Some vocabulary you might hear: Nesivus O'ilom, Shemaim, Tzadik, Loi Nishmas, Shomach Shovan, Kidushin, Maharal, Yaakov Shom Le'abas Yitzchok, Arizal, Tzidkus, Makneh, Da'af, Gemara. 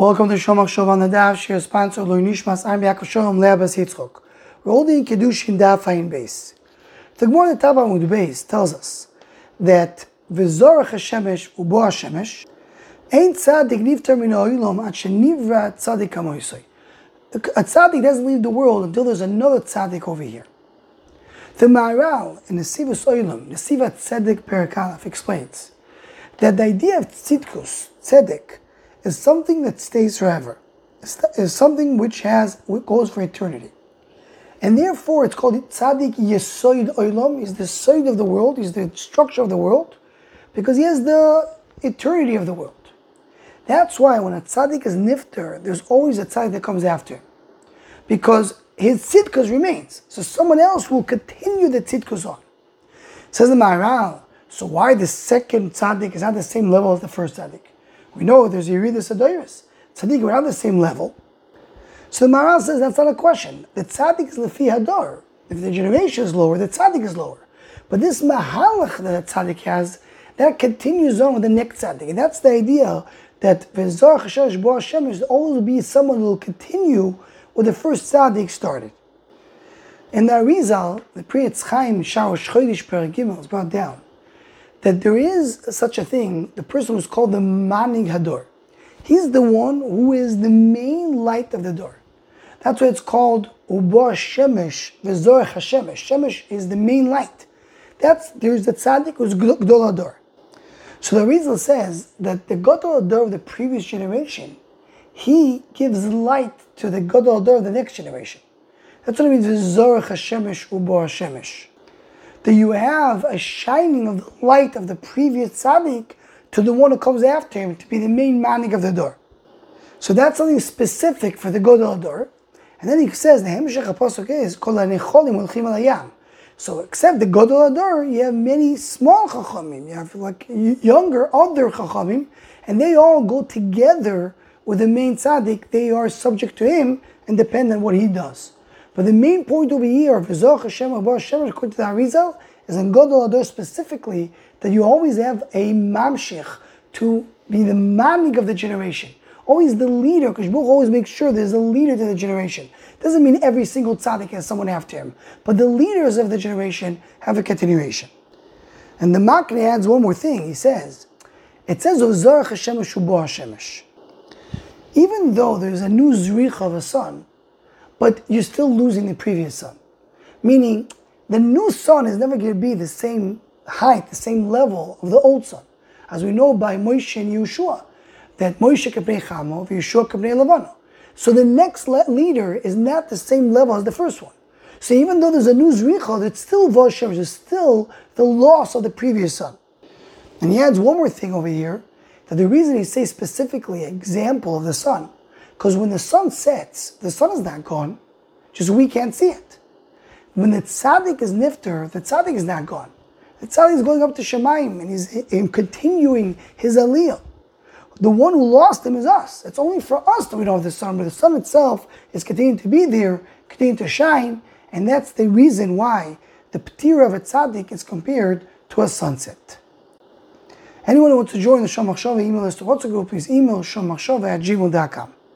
Welcome to Shomach Shovan, the Da'af, share sponsor Loi Nishmas. I'm Yaakov Shom Le'abas Yitzchok. We're holding Kidushin Da'af in base. The Gemara Tabamud base tells us that V'zorach HaShemesh Ubo HaShemesh Ein Tzadik Nifter Min O'ilom Ad Shenivra Tzadik Kamoisoi. A Tzadik doesn't leave the world until there's another Tzadik over here. The Maharal in Nesivus O'ilom, Nesivat Tzadik Perikalaf, explains that the idea of Tzidkus, Tzadik, is something that stays forever. Is something which goes for eternity. And therefore it's called Tzadik Yesoid Oilom, is the soid of the world, is the structure of the world, because he has the eternity of the world. That's why when a Tzadik is nifter, there's always a Tzadik that comes after him, because his Tzidkus remains. So someone else will continue the Tzidkus on. Says the Maharal, so why the second Tzadik is not the same level as the first Tzadik? We know there's Yeridus Adoris. Tzadik were on the same level. So the Maharal says that's not a question. The Tzadik is Lefi Hadar. If the generation is lower, the Tzadik is lower. But this Mahalach that the Tzadik has, that continues on with the next Tzadik. And that's the idea that V'zor Chashash Bo Hashem is always be someone who will continue where the first Tzadik started. And the Arizal, the Priyetz Chaim Shalosh Chodesh Perigimel, is brought down that there is such a thing, the person who's called the Manig Hador. He's the one who is the main light of the door. That's why it's called Ubo Shemesh V'zorech HaShemesh. Shemesh is the main light. There's the Tzadik who's Gdol Hador. So the Arizal says that the Gdol Hador of the previous generation, he gives light to the Gdol Hador of the next generation. That's what it means V'zorech HaShemesh Ubo HaShemesh. That you have a shining of the light of the previous Tzadik to the one who comes after him to be the main manik of the door. So that's something specific for the Godel door. And then he says, so except the Godel door, you have many small Chachamim, you have like younger, other Chachamim, and they all go together with the main Tzadik. They are subject to him and depend on what he does. But the main point over here of V'zorach Hashem Ubo HaShemesh, according to the Arizal, is in Godel Hador specifically, that you always have a Mamshich to be the manik of the generation. Always the leader, because Baruch Hu always makes sure there's a leader to the generation. Doesn't mean every single Tzadik has someone after him, but the leaders of the generation have a continuation. And the Makneh adds one more thing. He says, it says V'zorach Hashem Ubo HaShemesh. Even though there's a new Zrich of a son, but you're still losing the previous sun. Meaning, the new sun is never going to be the same height, the same level of the old sun. As we know by Moshe and Yeshua, that Moshe K'pnei Chamo, Yeshua K'pnei Lavano. So the next leader is not the same level as the first one. So even though there's a new Zricha, it's still Voshemesh, it's still the loss of the previous sun. And he adds one more thing over here, that the reason he says specifically an example of the sun, because when the sun sets, the sun is not gone, just we can't see it. When the Tzadik is nifter, the Tzadik is not gone. The Tzadik is going up to Shemaim and he's continuing his aliyah. The one who lost him is us. It's only for us that we don't have the sun, but the sun itself is continuing to be there, continuing to shine, and that's the reason why the P'tira of a Tzadik is compared to a sunset. Anyone who wants to join the Shomach Shovan email us to WhatsApp group, please email shomachshova@gmail.com.